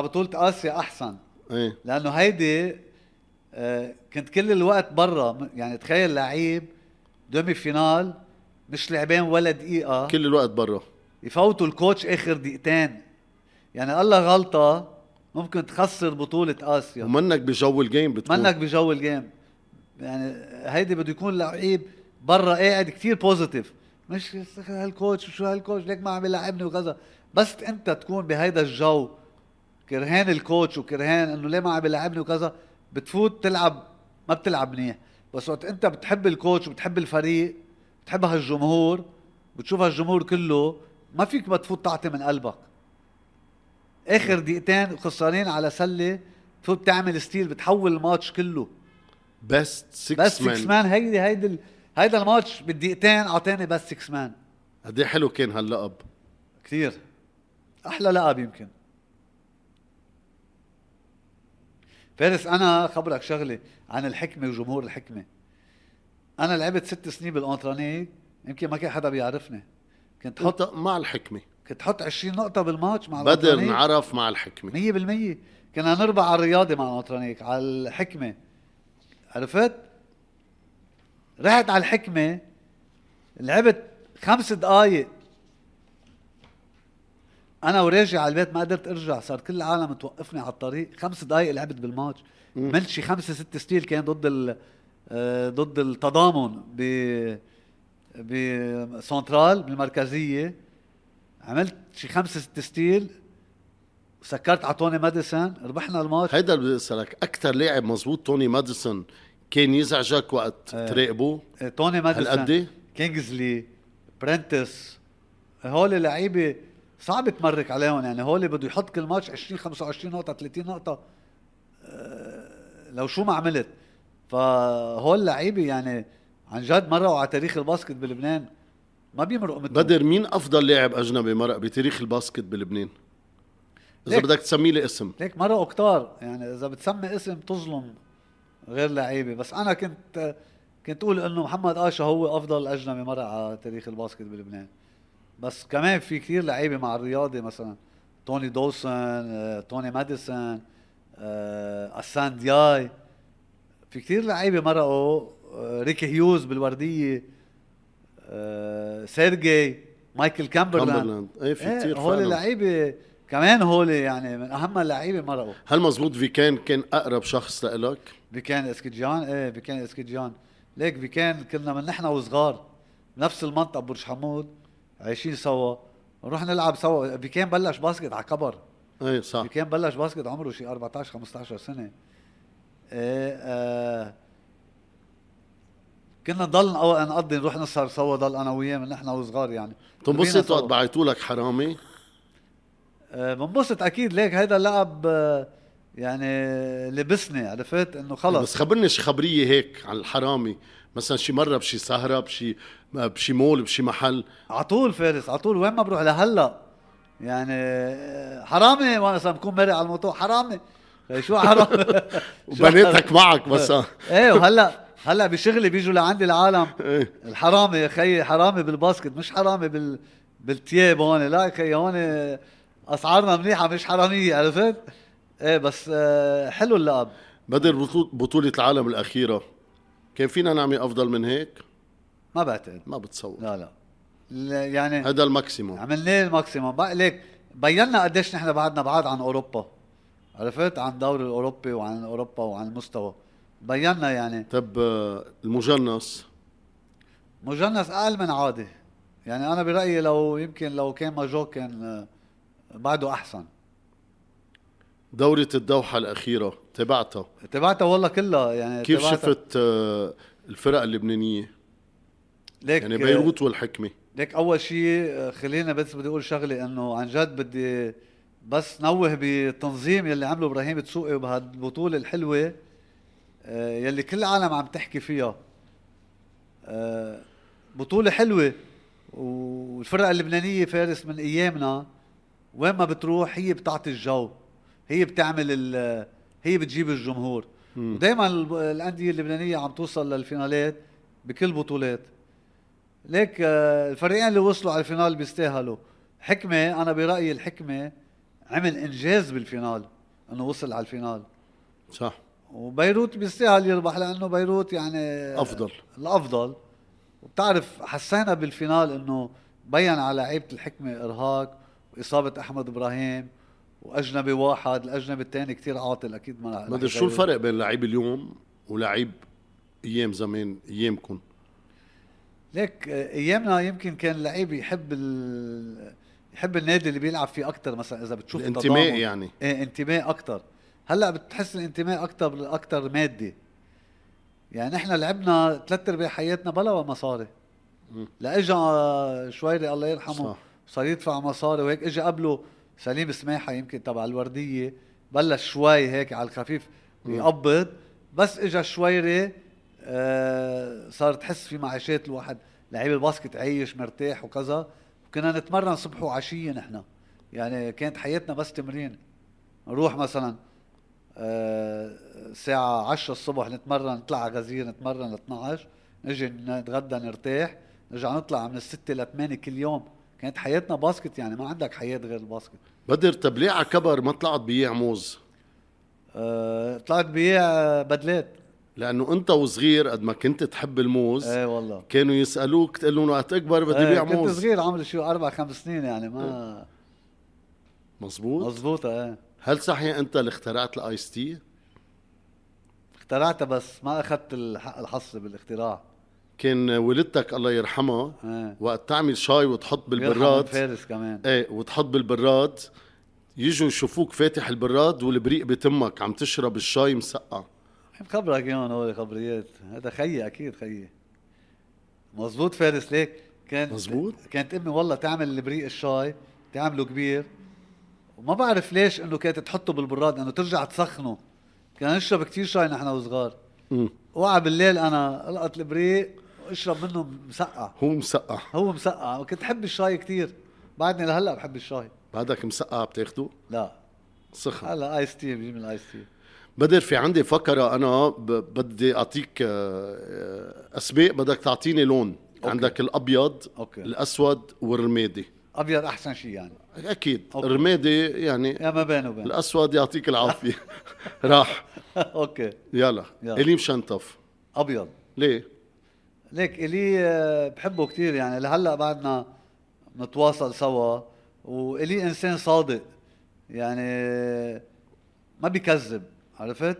بطوله اسيا احسن. ايه لانه هيدي كنت كل الوقت برا، يعني تخيل لعيب دومي فينال مش لعبان ولا دقيقه، كل الوقت برا، يفوتوا الكوتش اخر دقيقتين، يعني الله غلطه ممكن تخسر بطوله اسيا، ومنك بجو الجيم، بتكون منك بجو الجيم. يعني هيدي بده يكون لعيب برا قاعد كتير بوزيتيف، مش هالكوتش وشو هالكوتش ليك ما عم يلعبني وكذا. بس انت تكون بهيدا الجو كرهان الكوتش وكرهان انه ليه ما عم يلعبني وكذا، بتفوت تلعب ما بتلعب منيح. بس وقت انت بتحب الكوتش وبتحب الفريق بتحب هالجمهور بتشوف هالجمهور كله، ما فيك ما تفوت تعطي من قلبك. اخر دقيقتين خسرانين على سله تفوت بتعمل ستيل بتحول الماتش كله. بس 6 مان، هيدا الماتش بالدقيقتين اعطاني بس 6 مان. قد ايه حلو كان هاللقب، كثير احلى لقب يمكن. فارس انا خبرك شغله عن الحكمه وجمهور الحكمه. انا لعبت 6 سنين بالانترانيه، يمكن ما كان حدا بيعرفني. كنت حط مع الحكمه، كنت حط 20 نقطه بالماتش مع بدر نعرف مع الحكمه 100%. كنا نربع على الرياضه مع الانترانيه على الحكمه، عرفت؟ رحت على الحكمه لعبت 5 دقائق، انا وراجع على البيت ما قدرت ارجع، صار كل العالم توقفني على الطريق. 5 دقائق لعبت بالماتش، عملت شي 5-6 ستيل كان ضد التضامن بسنترال بالمركزيه. عملت شي 5-6 ستيل وسكرت على توني ماديسون، ربحنا الماتش. هيدا اللي بدي اسالك، اكثر لاعب مزبوط توني ماديسون كان يزعجك وقت تراقبه؟ توني ماديسون، كينجزلي، برنتس، هول لعيبه صعب تمرك عليهم. يعني هول بده يحط كل ماتش 20-25 نقطه 30 نقطه، لو شو ما عملت. فهول لعيبه يعني عن جد مرقوا على تاريخ الباسكت بلبنان، ما بيمرقوا مثل بدر. مين افضل لاعب اجنبي مرق بتاريخ الباسكت بلبنان؟ اذا بدك تسمي لي اسم. ليك مرقوا كتار، يعني اذا بتسمي اسم تظلم غير لعيبه. بس انا كنت اقول انه محمد قاشا هو افضل اجنبي مرق على تاريخ الباسكت بلبنان. بس كمان في كثير لعيبه مع الرياضه، مثلا توني دوسون، توني ماديسون، أسان دياي، في كثير لعيبه مرقوا. ريكي هيوز بالورديه، سيرجي، مايكل كامبرلاند، اي في كثير هول لعيبه كمان. هول يعني من اهم اللعيبه مرقوا. هل مزبوط فيكان كان اقرب شخص لك؟ بيكان اسكيجيان، ايه بيكان اسكيجيان. ليك بيكان كنا من نحن وصغار نفس المنطقه برج حمود، عايشين سوا، نروح نلعب سوا. بيكان بلش باسكت على كبر، ايه صح. بيكان بلش باسكت عمره شي 14-15 سنه. كنا نضل نقضي نروح نسهر سوا، ضل انا وياه من نحن وصغار. يعني تنبسط وقت بعيطوا لك حرامي؟ بنبسط اكيد. ليك هيدا اللعب يعني لبسني، عرفت انه خلص. بس خبرني شي خبريه هيك عن الحرامي، مثلا شي مره بشي سهره بشي مول بشي محل. على طول فارس، على طول وين ما بروح لهلا يعني حرامي. وانا صار بكون مرق على الموضوع حرامي، شو حرامي وبناتك معك مثلا ايه. وهلا بشغلي بيجوا لعندي العالم الحرامي يا خي، حرامي بالباسكت مش حرامي بالتياب هون. لا يا خي، هون اسعارنا منيحه مش حراميه، عرفت؟ ايه بس حلو اللقب. بدر بطولة العالم الأخيرة كان فينا نعمل أفضل من هيك؟ ما بعتقد، ما بتصور. لا يعني هذا الماكسيموم، عملناه الماكسيموم. بقى لك بينا قديش نحن بعدنا بعاد عن أوروبا، عرفت؟ عن دور الأوروبي وعن أوروبا وعن المستوى بينا يعني. طب المجنس أقل من عادي. يعني أنا برأيي لو كان ماجو كان بعده أحسن. دورة الدوحة الأخيرة تبعتها والله كلها. يعني كيف شفت الفرق اللبنانية؟ يعني بيروت والحكمة. ليك أول شيء خلينا بس بدي أقول شغلة، إنه عن جد بدي بس نوه بالتنظيم يلي عمله إبراهيم تسوقي بهالبطولة الحلوة يلي كل العالم عم تحكي فيها. بطولة حلوة، والفرق اللبنانية فارس من أيامنا وين ما بتروح هي بتعطي الجو، هي بتعمل هي بتجيب الجمهور. ودائما الانديه اللبنانيه عم توصل للفينالات بكل بطولات. ليك الفريقين اللي وصلوا على الفينال بيستاهلوا. حكمه انا برايي الحكمه عمل انجاز بالفينال، انه وصل على الفينال صح. وبيروت بيستاهل يربح لانه بيروت يعني افضل، الافضل. وبتعرف حسينا بالفينال انه بين على لعيبه الحكمه ارهاق، واصابه احمد ابراهيم، واجنبي واحد. الاجنبي الثاني كتير عاطل اكيد. ما بدي شو الفرق بين لعيب اليوم ولعيب ايام زمان ايامكم؟ ليك ايامنا يمكن كان اللعيب يحب النادي اللي بيلعب فيه اكتر، مثلا اذا بتشوف انتماء يعني انتماء اكتر. هلا بتحس الانتماء اكتر مادي. يعني احنا لعبنا 3/4 حياتنا بلا مصاري. لا اجى شويري الله يرحمه صار يدفع مصاري وهيك، اجى قبله سليم سماحه يمكن تبع الورديه بلش شوي هيك على الخفيف يقبض، بس اجى شويري صار تحس في معاشات الواحد لعيب الباسكت عايش مرتاح وكذا. وكنا نتمرن صبح وعشيه نحن، يعني كانت حياتنا بس تمرين. نروح مثلا الساعه 10 الصبح نتمرن، نطلع على غزير نتمرن ل 12، نجي نتغدى نرتاح، نرجع نطلع من 6 ل 8 كل يوم. كانت حياتنا باسكت، يعني ما عندك حياة غير الباسكت. بدر تبليعة كبر ما طلعت بيع موز؟ طلعت بيع بدلات، لأنه أنت وصغير قد ما كنت تحب الموز. ايه والله كانوا يسألوك تقول لهم وقت أكبر بدي بيع موز. كنت صغير عمري شو 4-5 سنين يعني ما مظبوط. ايه. هل صحيح أنت اللي اخترعت الآيس تي؟ اخترعتها بس ما أخذت الحصة بالاختراع. كان والدتك الله يرحمها وقت تعمل شاي وتحط بالبراد فارس كمان. ايه وتحط بالبراد يجوا يشوفوك فاتح البراد والبريق بتمك عم تشرب الشاي مسقع. خبرك يا هول خبريات هذا خيي اكيد خيي. مزبوط فارس ليك كان مزبوط. كانت امي والله تعمل البريق الشاي تعمله كبير وما بعرف ليش انه كانت تحطه بالبراد انه ترجع تسخنه. كان نشرب كتير شاي نحن وصغار. وقع بالليل انا لقط البريق اشرب منه مسقع. هو مسقع وكنت حب الشاي كتير. بعدني لهلا بحب الشاي. بعدك مسقع بتاخده؟ لا سخن. هلا ايس تي بجيب من الايس تي. بدر في عندي فكرة انا بدي اعطيك اسماء بدك تعطيني لون. أوكي. عندك الابيض أوكي. الاسود والرمادي. ابيض احسن شيء يعني اكيد. أوكي. الرمادي يعني يا ما بينه وبين الاسود يعطيك العافية. راح اوكي يلا. الي مشنطف ابيض ليه؟ ليك إلي بحبه كتير يعني لهلأ بعدنا نتواصل سوا. وإلي إنسان صادق يعني ما بيكذب عرفت.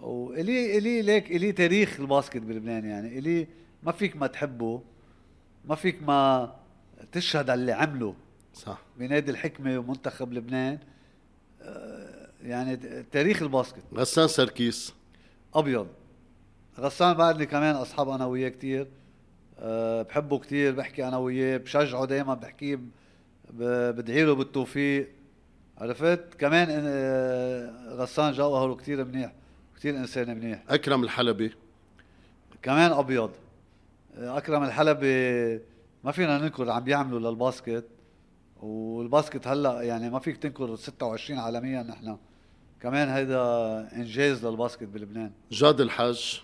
وإلي ليك إلي تاريخ الباسكت بلبنان يعني إلي ما فيك ما تحبه ما فيك ما تشهد على اللي عمله صح بنادي الحكمة ومنتخب لبنان. يعني تاريخ الباسكت. غسان سركيس أبيض. غسان بعدني كمان أصحاب أنا وياه كتير. بحبه كتير بحكي أنا وياه بشجعه دايما بحكيه بدعيله بالتوفيق عرفت. كمان غسان جوهره كتير منيح كتير إنسان منيح. أكرم الحلبي كمان أبيض. أكرم الحلبي ما فينا ننكر عم بيعملوا للباسكت والباسكت هلأ يعني ما فيك تنكر 26 عالميا نحن كمان هيدا إنجاز للباسكت بلبنان. جاد الحاج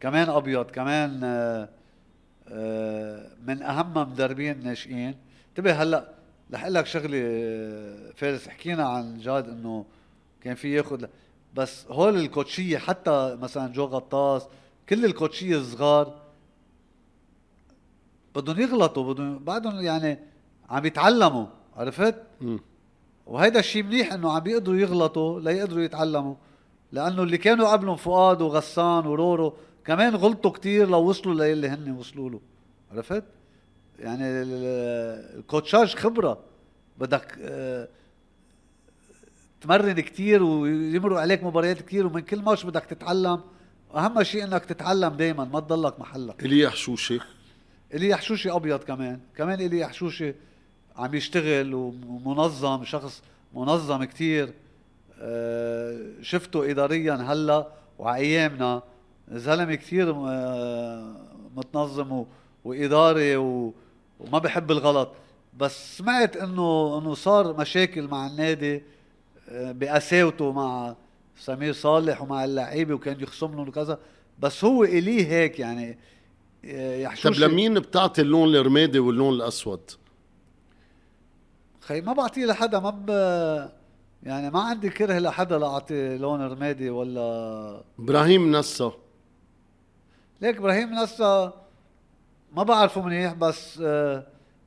كمان أبيض كمان من أهم مدربين ناشئين. انتبه هلأ رح أقول لك شغلة فارس. حكينا عن جاد إنه كان في ياخد بس هول الكوتشية حتى مثلا جو غطاس كل الكوتشية الصغار بدهم يغلطوا بعدهم يعني عم يتعلموا عرفت. وهيدا الشيء منيح إنه عم بيقدروا يغلطوا ليقدروا يتعلموا لأنه اللي كانوا قبلهم فؤاد وغسان ورورو كمان غلطوا كتير لو وصلوا للي هن وصلوا له عرفت. يعني الكوتشاج خبرة بدك تمرن كتير ويمروا عليك مباريات كتير ومن كل ماتش بدك تتعلم. أهم شيء إنك تتعلم دايما ما تضلك محلك. إلي حشوشي أبيض كمان إلي حشوشي عم يشتغل ومنظم شخص منظم كتير. شفته إداريا هلا وعيامنا زلمة كتير متنظم وإداري وما بحب الغلط. بس سمعت إنه صار مشاكل مع النادي بأساوته مع سمير صالح ومع اللعيبة وكان يخصم لهم وكذا. بس هو إليه هيك يعني يحشوشي. طب لمين بتعطي اللون الرمادي واللون الأسود؟ خي ما بعطيه لحدا ما يعني ما عندي كره لحدا لأعطي لون رمادي ولا. إبراهيم نصار ليك إبراهيم نصار ما بعرفه منيح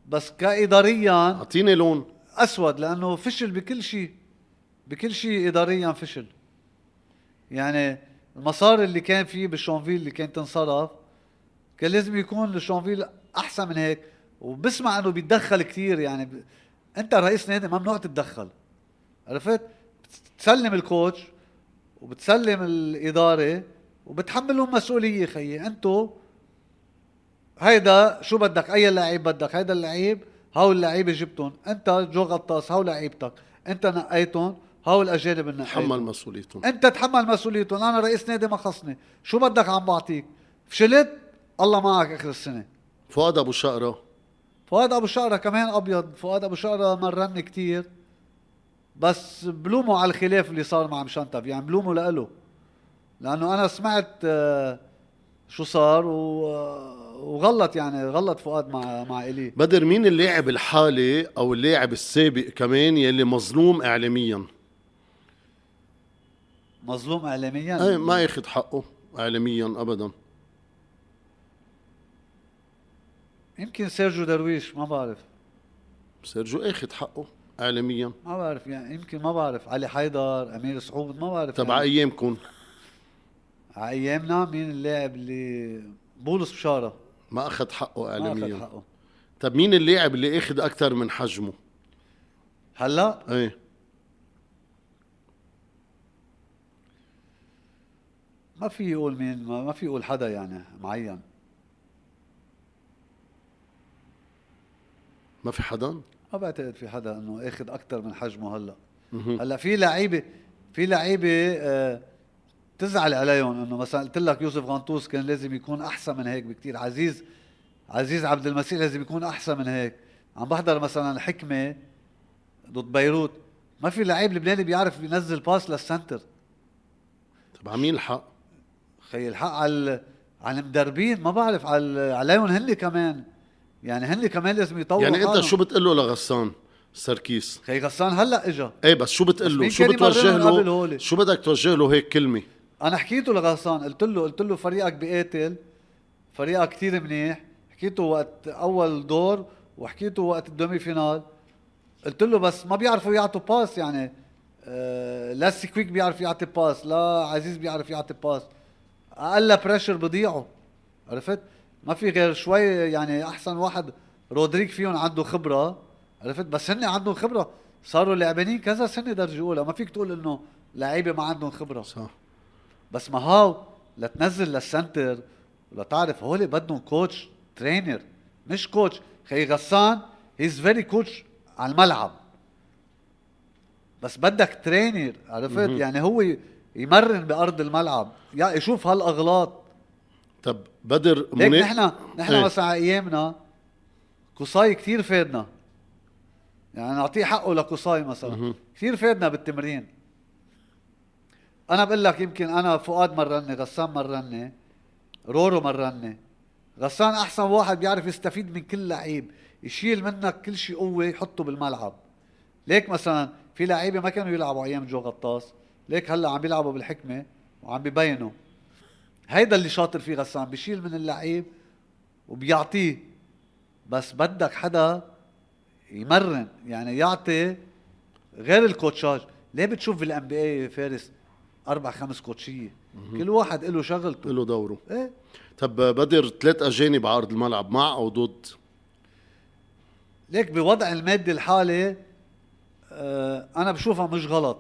بس كإداريا أعطيني لون أسود لأنه فشل بكل شيء إداريا فشل. يعني المصاري اللي كان فيه بالشونفيل اللي كان تنصرف كان لازم يكون لشونفيل احسن من هيك. وبسمع انه بيتدخل كثير يعني انت رئيس نادي ممنوع تتدخل، عرفت؟ بتسلم الكوتش وبتسلم الاداره وبتحملهم مسؤوليه. خيي انتو هيدا شو بدك، اي لعيب بدك، هيدا اللعيب هاو اللعيبه جبتهم، انت جو غطاس هاو لعيبتك، انت نقيتهم، هاو الاجانب نقيتهم، تحمل مسؤوليتهم، انت تحمل مسؤوليتهم. انا رئيس نادي ما خصني، شو بدك عم بعطيك، فشلت الله معك اخر السنه. فؤاد أبو شقرة كمان أبيض. فؤاد أبو شقرة مرني كتير، بس بلومه على الخلاف اللي صار مع مشنتف، يعني بلومه لأله، لأنه أنا سمعت شو صار وغلط، يعني غلط فؤاد مع إليه. بدر، مين اللاعب الحالي أو اللاعب السابق كمان يلي مظلوم إعلاميا؟ مظلوم إعلاميا؟ أي ما ياخد حقه إعلاميا أبدا. يمكن سيرجو درويش، ما بعرف. سيرجو اخذ حقه اعلاميا، ما بعرف يعني، يمكن ما بعرف. علي حيدر، امير صعود، ما بعرف. تبع يعني ايامكم، على ايامنا مين اللاعب اللي بولوس بشاره ما اخذ حقه اعلاميا؟ ما اخذ حقه. طب مين اللاعب اللي اخذ اكثر من حجمه هلا؟ ايه ما في يقول مين، ما في يقول حدا يعني معين. ما في حدا؟ ما بعتقد في حدا انه اخذ اكثر من حجمه هلا. هلا في لعيبه تزعل عليهم، انه مثلا قلت لك يوسف غنتوس كان لازم يكون احسن من هيك بكثير، عزيز عبد المسيح لازم يكون احسن من هيك. عم بحضر مثلا الحكمه ضد بيروت، ما في لعيب لبناني بيعرف ينزل باس للسنتر. طب عم يلحق، خي الحق على المدربين، ما بعرف عليهم هن كمان، يعني هن كمان لازم يطوروا. يعني انت شو بتقله لغسان سركيس؟ خي غسان هلا اجا، اي بس شو بتقله؟ شو بتوجه له؟ شو بدك توجه له هيك كلمه؟ انا حكيته لغسان، قلت له فريقك بيقاتل، فريقك كتير منيح، حكيته وقت اول دور وحكيته وقت الدومي فينال، قلت له بس ما بيعرفوا يعطوا باس، يعني لا سيكويك بيعرف يعطي باس، لا عزيز بيعرف يعطي باس، اقل بريشر بضيعه، عرفت؟ ما في غير شوي يعني احسن واحد رودريك فيهم عنده خبره، عرفت؟ بس هن عندهم خبره، صاروا لاعبين كذا سنه درجه اولى، ما فيك تقول انه لعيبه ما عندهم خبره، صح؟ بس ما هاو لتنزل للسنتر ولا تعرف، هول بدهم كوتش ترينر مش كوتش. خي غسان هيز فيري كوتش على الملعب، بس بدك ترينر، عرفت؟ يعني هو يمرن بارض الملعب، يعني يشوف هالاغلاط. طب بدر، منيح نحن ايه؟ مثلا ايامنا قصاي كثير فادنا، يعني نعطيه حقه لقصاي مثلا، كثير فادنا بالتمرين. انا بقول لك يمكن انا فؤاد مرني، غسان مرني، رورو مرني. غسان احسن واحد بيعرف يستفيد من كل لعيب، يشيل منك كل شيء قوه يحطه بالملعب. ليك مثلا في لعيبه ما كانوا يلعبوا ايام جو غطاس، ليك هلا عم بيلعبوا بالحكمه وعم بيبينوا. هيدا اللي شاطر فيه غسان، بيشيل من اللعيب وبيعطيه، بس بدك حدا يمرن، يعني يعطي غير الكوتشاج. ليه بتشوف في الان بي اي فارس 4-5 كوتشيه، كل واحد له شغلته، له دوره. ايه طب بدر، 3 اجانب على ارض الملعب، مع او ضد؟ ليك بوضع المادي الحالي انا بشوفها مش غلط،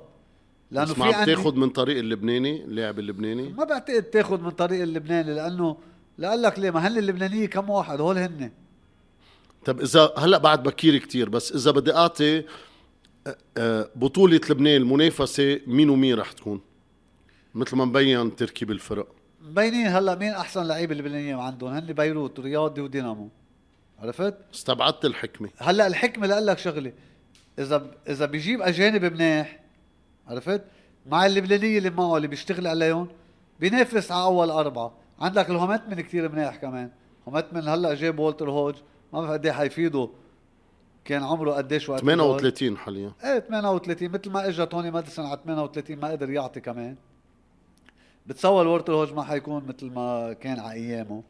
لانه في عم تاخذ من طريق اللبناني، اللاعب اللبناني. ما بعتقد تاخذ من طريق اللبناني، لانه لقال لك ليه، ما هن اللبنانيه كم واحد هول هن. طب اذا هلا بعد بكير كتير، بس اذا بدي اعطي بطوله لبنان المنافسه مين ومين رح تكون؟ مثل ما مبين تركيب الفرق، مبينين هلا مين احسن لعيبه لبنانيه عندهم، هن بيروت ورياضي ودينامو، عرفت؟ استبعدت الحكمه. هلا الحكمه لقال لك شغله، اذا بيجيب اجانب منيح، عرفت؟ مع اللبنانية اللي معه اللي بيشتغل عليهم، بينافس على أول 4. عندك الهومات من كتير مناح كمان، هومات من هلأ جاب وورتل هوج، ما بعرف قديه حيفيده، كان عمره قديش وقت؟ 38 حاليا. ايه 38، مثل ما اجا توني ماديسون على 38 ما قدر يعطي كمان. بتصور وورتل هوج ما حيكون مثل ما كان على ايامه،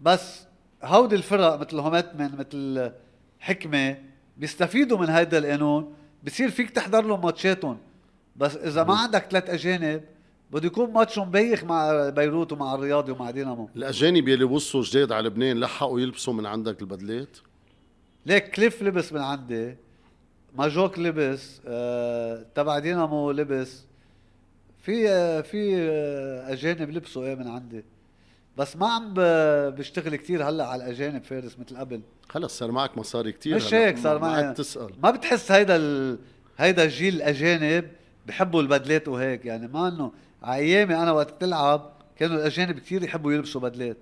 بس هودي الفرق مثل هومات من مثل حكمة بيستفيدوا من هيدا القانون، بصير فيك تحضر لهم ماتشاتهم. بس اذا ما عندك 3 اجانب بده يكون ماتش مبيخ مع بيروت ومع الرياضي ومع دينامو. الاجانب يلي وصلوا جديد على لبنان لحقوا يلبسوا من عندك البدلات؟ ليك كليف لبس من عندي، ماجوك لبس، تبع دينامو لبس، في اجانب لبسوا ايه من عندي، بس ما عم بشتغل كتير هلا على الاجانب فارس مثل قبل. خلص صار معك مصاري كتير، مش هيك صار معي تسأل. ما بتحس هيدا الجيل الاجانب بحبوا البدلات وهيك، يعني ما انه على ايامي انا وقت تلعب كانوا الاجانب كتير يحبوا يلبسوا بدلات،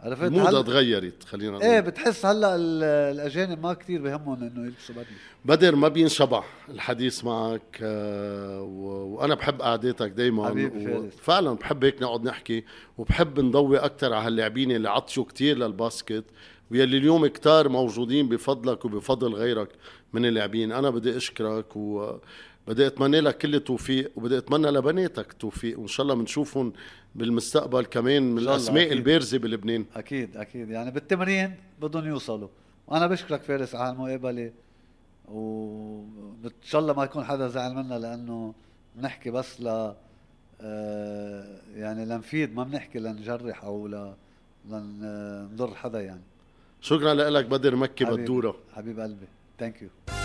عرفت؟ الموضة تغيرت، خلينا نقول ايه، بتحس هلا الاجانب ما كتير بهمهم انه يلبسوا بدله. بدر ما بينشبع الحديث معك، وانا بحب قعداتك دايما فعلا، بحب هيك نقعد نحكي، وبحب نضوي اكتر على هاللاعبين اللي عطشوا كتير للباسكت ويلي اليوم كتار موجودين بفضلك وبفضل غيرك من اللاعبين. انا بدي اشكرك بدي أتمنى لك كل التوفيق، وبدي أتمنى لبناتك التوفيق، وإن شاء الله منشوفهم بالمستقبل كمان من الأسماء البارزة بلبنان. أكيد أكيد، يعني بالتمرين بدهم يوصلوا. وأنا بشكرك فارس على المقابلة، وإن شاء الله ما يكون حدا زعل منا، لأنه بنحكي بس يعني لنفيد، ما بنحكي لنجرح أو لنضر حدا يعني. شكرا لك بدر مكي، بدورة حبيب قلبي. Thank you.